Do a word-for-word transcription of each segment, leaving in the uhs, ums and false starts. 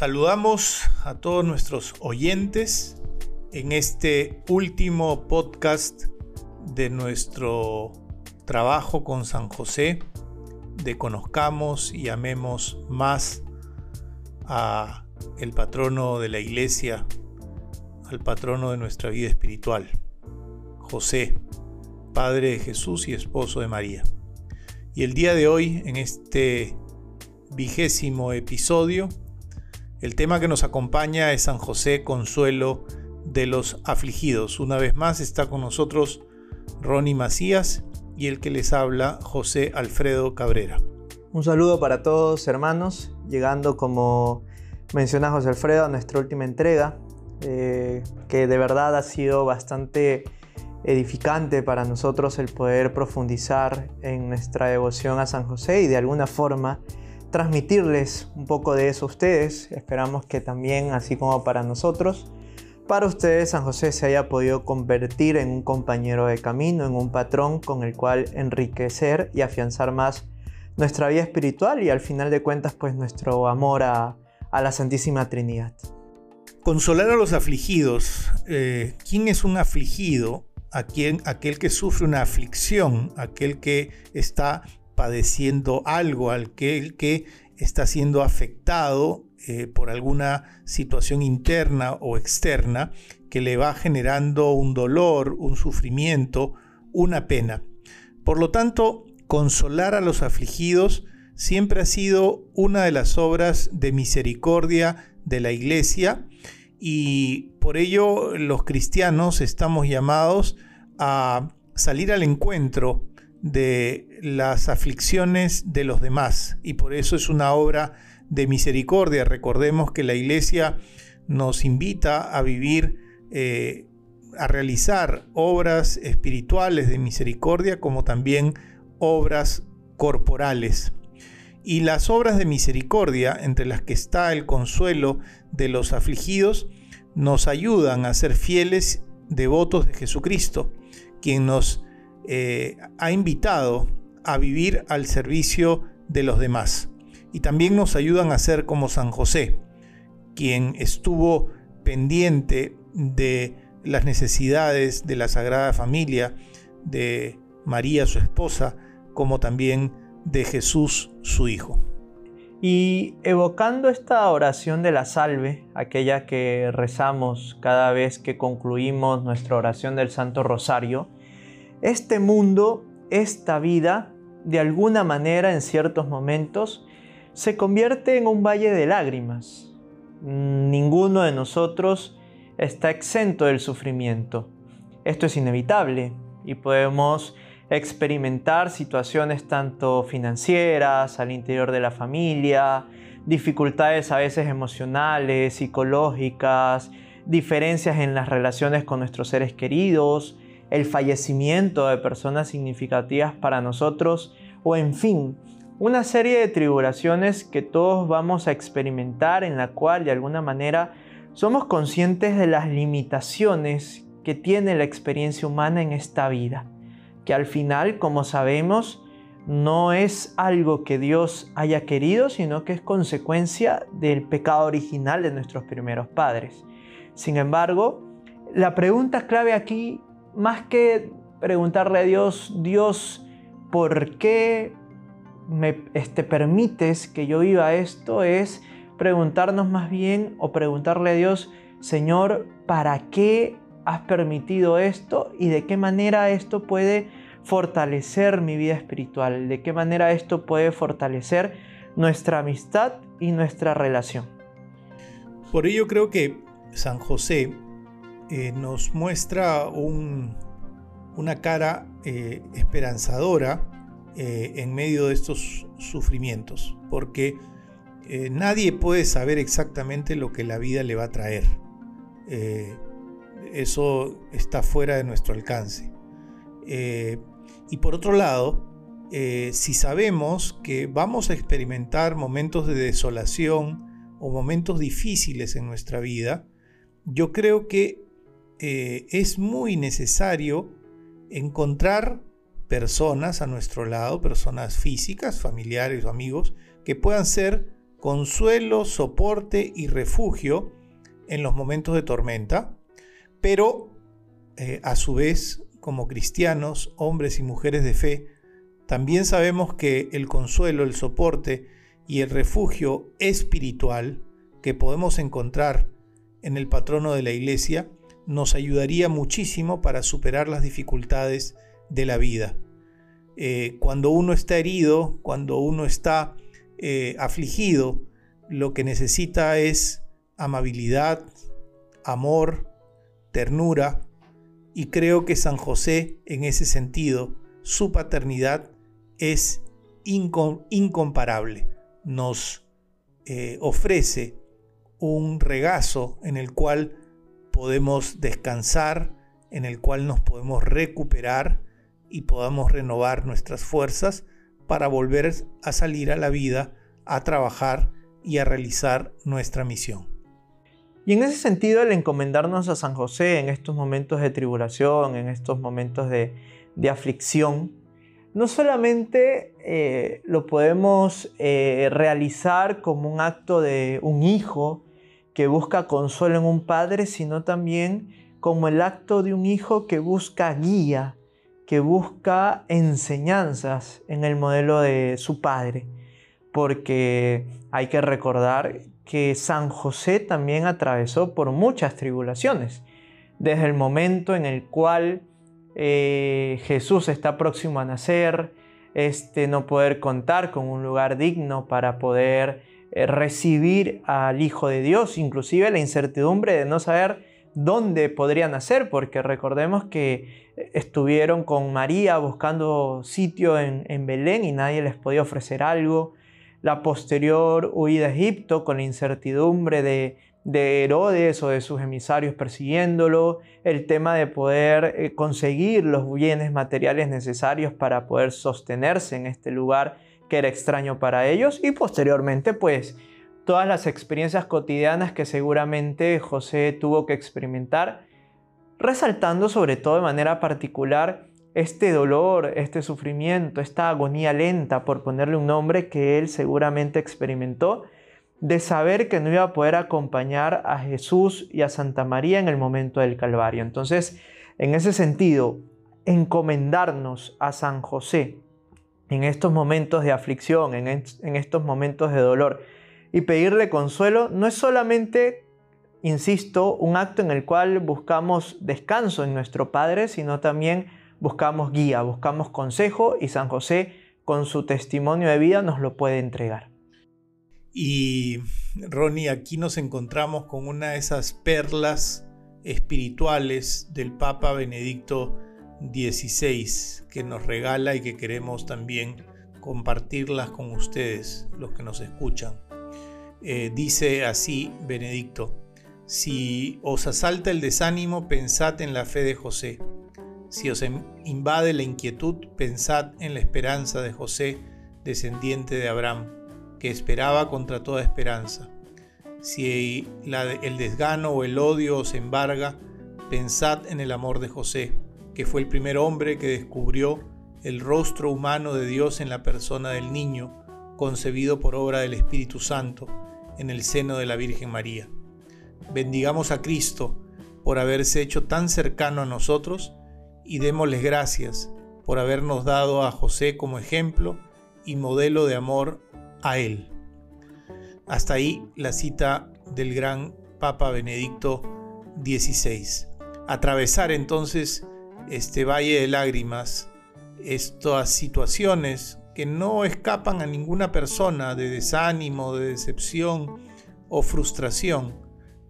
Saludamos a todos nuestros oyentes en este último podcast de nuestro trabajo con San José, de Conozcamos y Amemos Más a el patrono de la Iglesia, al patrono de nuestra vida espiritual, José, Padre de Jesús y Esposo de María. Y el día de hoy, en este vigésimo episodio, el tema que nos acompaña es San José, consuelo de los afligidos. Una vez más está con nosotros Ronnie Macías y el que les habla, José Alfredo Cabrera. Un saludo para todos, hermanos, llegando, como menciona José Alfredo, a nuestra última entrega, eh, que de verdad ha sido bastante edificante para nosotros el poder profundizar en nuestra devoción a San José y de alguna forma transmitirles un poco de eso a ustedes. Esperamos que también, así como para nosotros, para ustedes San José se haya podido convertir en un compañero de camino, en un patrón con el cual enriquecer y afianzar más nuestra vida espiritual y, al final de cuentas, pues nuestro amor a, a la Santísima Trinidad. Consolar a los afligidos. Eh, ¿quién es un afligido? ¿A quién? Aquel que sufre una aflicción, aquel que está padeciendo algo, aquel que está siendo afectado eh, por alguna situación interna o externa que le va generando un dolor, un sufrimiento, una pena. Por lo tanto, consolar a los afligidos siempre ha sido una de las obras de misericordia de la Iglesia, y por ello los cristianos estamos llamados a salir al encuentro de las aflicciones de los demás, y por eso es una obra de misericordia. Recordemos que la Iglesia nos invita a vivir, eh, a realizar obras espirituales de misericordia como también obras corporales. Y las obras de misericordia, entre las que está el consuelo de los afligidos, nos ayudan a ser fieles devotos de Jesucristo, quien nos Eh, ha invitado a vivir al servicio de los demás, y también nos ayudan a ser como San José, quien estuvo pendiente de las necesidades de la Sagrada Familia, de María su esposa, como también de Jesús su hijo. Y evocando esta oración de la Salve, aquella que rezamos cada vez que concluimos nuestra oración del Santo Rosario, este mundo, esta vida, de alguna manera, en ciertos momentos, se convierte en un valle de lágrimas. Ninguno de nosotros está exento del sufrimiento. Esto es inevitable, y podemos experimentar situaciones tanto financieras, al interior de la familia, dificultades a veces emocionales, psicológicas, diferencias en las relaciones con nuestros seres queridos, el fallecimiento de personas significativas para nosotros, o en fin, una serie de tribulaciones que todos vamos a experimentar, en la cual de alguna manera somos conscientes de las limitaciones que tiene la experiencia humana en esta vida, que al final, como sabemos, no es algo que Dios haya querido, sino que es consecuencia del pecado original de nuestros primeros padres. Sin embargo, la pregunta clave aquí, más que preguntarle a Dios, Dios, ¿por qué me este, permites que yo viva esto?, es preguntarnos más bien, o preguntarle a Dios, Señor, ¿para qué has permitido esto? ¿Y de qué manera esto puede fortalecer mi vida espiritual? ¿De qué manera esto puede fortalecer nuestra amistad y nuestra relación? Por ello creo que San José Eh, nos muestra un, una cara eh, esperanzadora eh, en medio de estos sufrimientos, porque eh, nadie puede saber exactamente lo que la vida le va a traer. Eh, eso está fuera de nuestro alcance. Eh, y por otro lado, eh, si sabemos que vamos a experimentar momentos de desolación o momentos difíciles en nuestra vida, yo creo que Eh, es muy necesario encontrar personas a nuestro lado, personas físicas, familiares o amigos, que puedan ser consuelo, soporte y refugio en los momentos de tormenta, pero eh, a su vez, como cristianos, hombres y mujeres de fe, también sabemos que el consuelo, el soporte y el refugio espiritual que podemos encontrar en el patrono de la Iglesia nos ayudaría muchísimo para superar las dificultades de la vida. Eh, cuando uno está herido, cuando uno está eh, afligido, lo que necesita es amabilidad, amor, ternura, y creo que San José, en ese sentido, su paternidad es incom- incomparable. Nos eh, ofrece un regazo en el cual podemos descansar, en el cual nos podemos recuperar y podamos renovar nuestras fuerzas para volver a salir a la vida, a trabajar y a realizar nuestra misión. Y en ese sentido, el encomendarnos a San José en estos momentos de tribulación, en estos momentos de, de aflicción, no solamente eh, lo podemos eh, realizar como un acto de un hijo que busca consuelo en un padre, sino también como el acto de un hijo que busca guía, que busca enseñanzas en el modelo de su padre. Porque hay que recordar que San José también atravesó por muchas tribulaciones. Desde el momento en el cual eh, Jesús está próximo a nacer, este, no poder contar con un lugar digno para poder eh, recibir al Hijo de Dios, inclusive la incertidumbre de no saber dónde podría nacer, porque recordemos que estuvieron con María buscando sitio en, en Belén y nadie les podía ofrecer algo. La posterior huida a Egipto con la incertidumbre de, de Herodes o de sus emisarios persiguiéndolo, el tema de poder conseguir los bienes materiales necesarios para poder sostenerse en este lugar que era extraño para ellos, y posteriormente pues todas las experiencias cotidianas que seguramente José tuvo que experimentar, resaltando sobre todo de manera particular este dolor, este sufrimiento, esta agonía lenta, por ponerle un nombre, que él seguramente experimentó, de saber que no iba a poder acompañar a Jesús y a Santa María en el momento del Calvario. Entonces, en ese sentido, encomendarnos a San José en estos momentos de aflicción, en, en estos momentos de dolor, y pedirle consuelo, no es solamente, insisto, un acto en el cual buscamos descanso en nuestro Padre, sino también buscamos guía, buscamos consejo, y San José con su testimonio de vida nos lo puede entregar. Y Ronnie, aquí nos encontramos con una de esas perlas espirituales del Papa Benedicto dieciséis que nos regala y que queremos también compartirlas con ustedes, los que nos escuchan. Eh, dice así Benedicto: si os asalta el desánimo, pensad en la fe de José. Si os invade la inquietud, pensad en la esperanza de José, descendiente de Abraham, que esperaba contra toda esperanza. Si la, el desgano o el odio os embarga, pensad en el amor de José, que fue el primer hombre que descubrió el rostro humano de Dios en la persona del niño, concebido por obra del Espíritu Santo en el seno de la Virgen María. Bendigamos a Cristo por haberse hecho tan cercano a nosotros, y démosles gracias por habernos dado a José como ejemplo y modelo de amor a él. Hasta ahí la cita del gran Papa Benedicto dieciséis. Atravesar entonces este valle de lágrimas, estas situaciones que no escapan a ninguna persona, de desánimo, de decepción o frustración,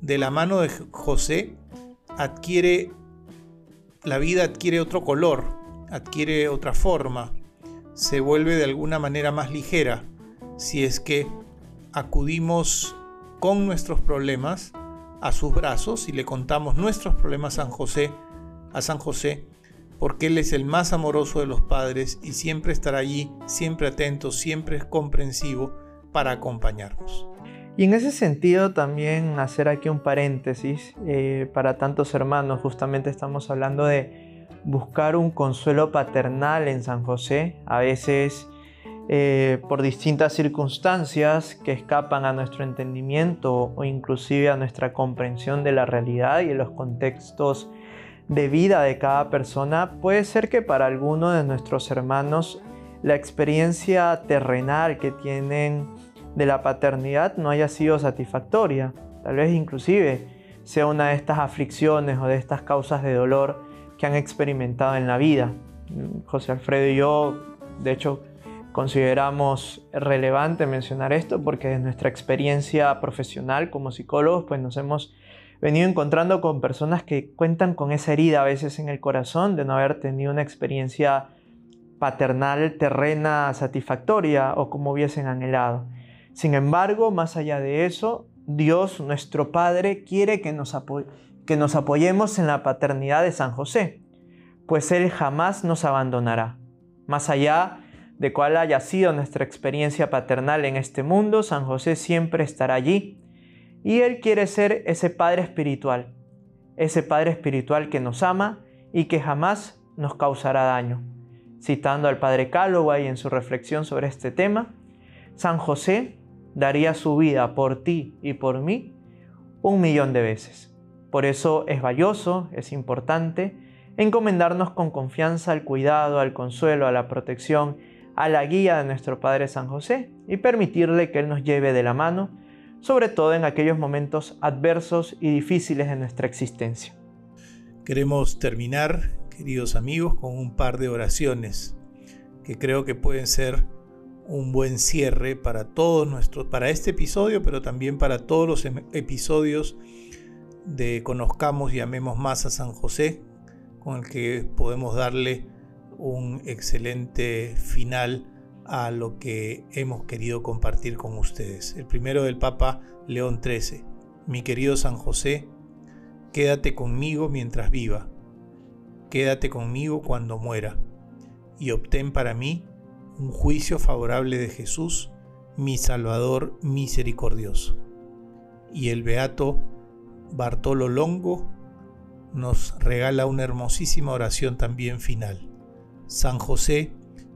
de la mano de José adquiere La vida adquiere otro color, adquiere otra forma, se vuelve de alguna manera más ligera si es que acudimos con nuestros problemas a sus brazos y le contamos nuestros problemas a San José, a San José, porque él es el más amoroso de los padres y siempre estará allí, siempre atento, siempre comprensivo para acompañarnos. Y en ese sentido también hacer aquí un paréntesis eh, para tantos hermanos. Justamente estamos hablando de buscar un consuelo paternal en San José. A veces eh, por distintas circunstancias que escapan a nuestro entendimiento o inclusive a nuestra comprensión de la realidad y de los contextos de vida de cada persona, puede ser que para algunos de nuestros hermanos la experiencia terrenal que tienen de la paternidad no haya sido satisfactoria. Tal vez inclusive sea una de estas aflicciones o de estas causas de dolor que han experimentado en la vida. José Alfredo y yo, de hecho, consideramos relevante mencionar esto porque de nuestra experiencia profesional como psicólogos, pues nos hemos venido encontrando con personas que cuentan con esa herida a veces en el corazón de no haber tenido una experiencia paternal terrena satisfactoria o como hubiesen anhelado. Sin embargo, más allá de eso, Dios, nuestro Padre, quiere que nos, apo- que nos apoyemos en la paternidad de San José, pues Él jamás nos abandonará. Más allá de cuál haya sido nuestra experiencia paternal en este mundo, San José siempre estará allí y Él quiere ser ese Padre espiritual, ese Padre espiritual que nos ama y que jamás nos causará daño. Citando al Padre Calloway en su reflexión sobre este tema, San José daría su vida por ti y por mí un millón de veces. Por eso es valioso, es importante, encomendarnos con confianza al cuidado, al consuelo, a la protección, a la guía de nuestro Padre San José y permitirle que Él nos lleve de la mano, sobre todo en aquellos momentos adversos y difíciles de nuestra existencia. Queremos terminar, queridos amigos, con un par de oraciones que creo que pueden ser un buen cierre para todos nuestros, para este episodio, pero también para todos los episodios de Conozcamos y Amemos Más a San José, con el que podemos darle un excelente final a lo que hemos querido compartir con ustedes. El primero del Papa León trece. Mi querido San José, quédate conmigo mientras viva, quédate conmigo cuando muera y obtén para mí un juicio favorable de Jesús, mi Salvador misericordioso. Y el beato Bartolo Longo nos regala una hermosísima oración también final. San José,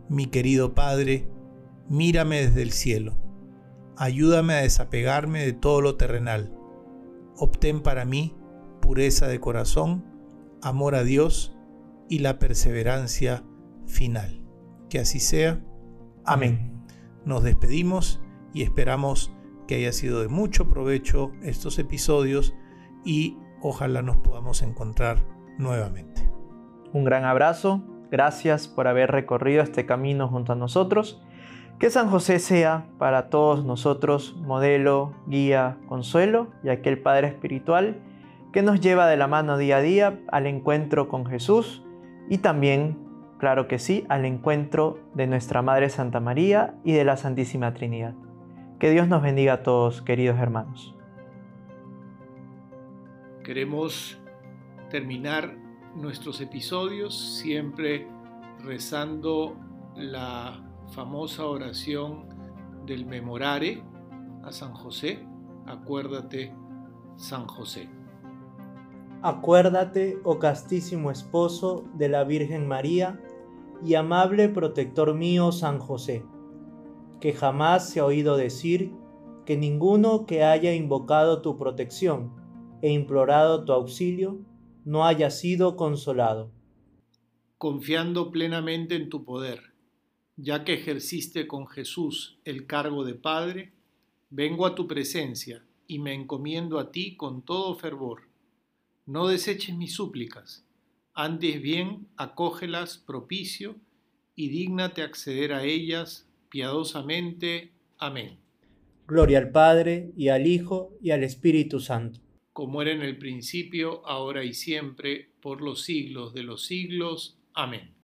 mi querido Padre, mírame desde el cielo. Ayúdame a desapegarme de todo lo terrenal. Obtén para mí pureza de corazón, amor a Dios y la perseverancia final. Que así sea. Amén. Nos despedimos y esperamos que haya sido de mucho provecho estos episodios y ojalá nos podamos encontrar nuevamente. Un gran abrazo. Gracias por haber recorrido este camino junto a nosotros. Que San José sea para todos nosotros modelo, guía, consuelo y aquel Padre espiritual que nos lleva de la mano día a día al encuentro con Jesús y también, claro que sí, al encuentro de nuestra Madre Santa María y de la Santísima Trinidad. Que Dios nos bendiga a todos, queridos hermanos. Queremos terminar nuestros episodios siempre rezando la famosa oración del Memorare a San José. Acuérdate, San José. Acuérdate, oh castísimo esposo de la Virgen María, y amable protector mío San José, que jamás se ha oído decir que ninguno que haya invocado tu protección e implorado tu auxilio no haya sido consolado. Confiando plenamente en tu poder, ya que ejerciste con Jesús el cargo de Padre, vengo a tu presencia y me encomiendo a ti con todo fervor. No deseches mis súplicas, antes bien acógelas propicio y dígnate acceder a ellas piadosamente. Amén. Gloria al Padre, y al Hijo, y al Espíritu Santo. Como era en el principio, ahora y siempre, por los siglos de los siglos. Amén.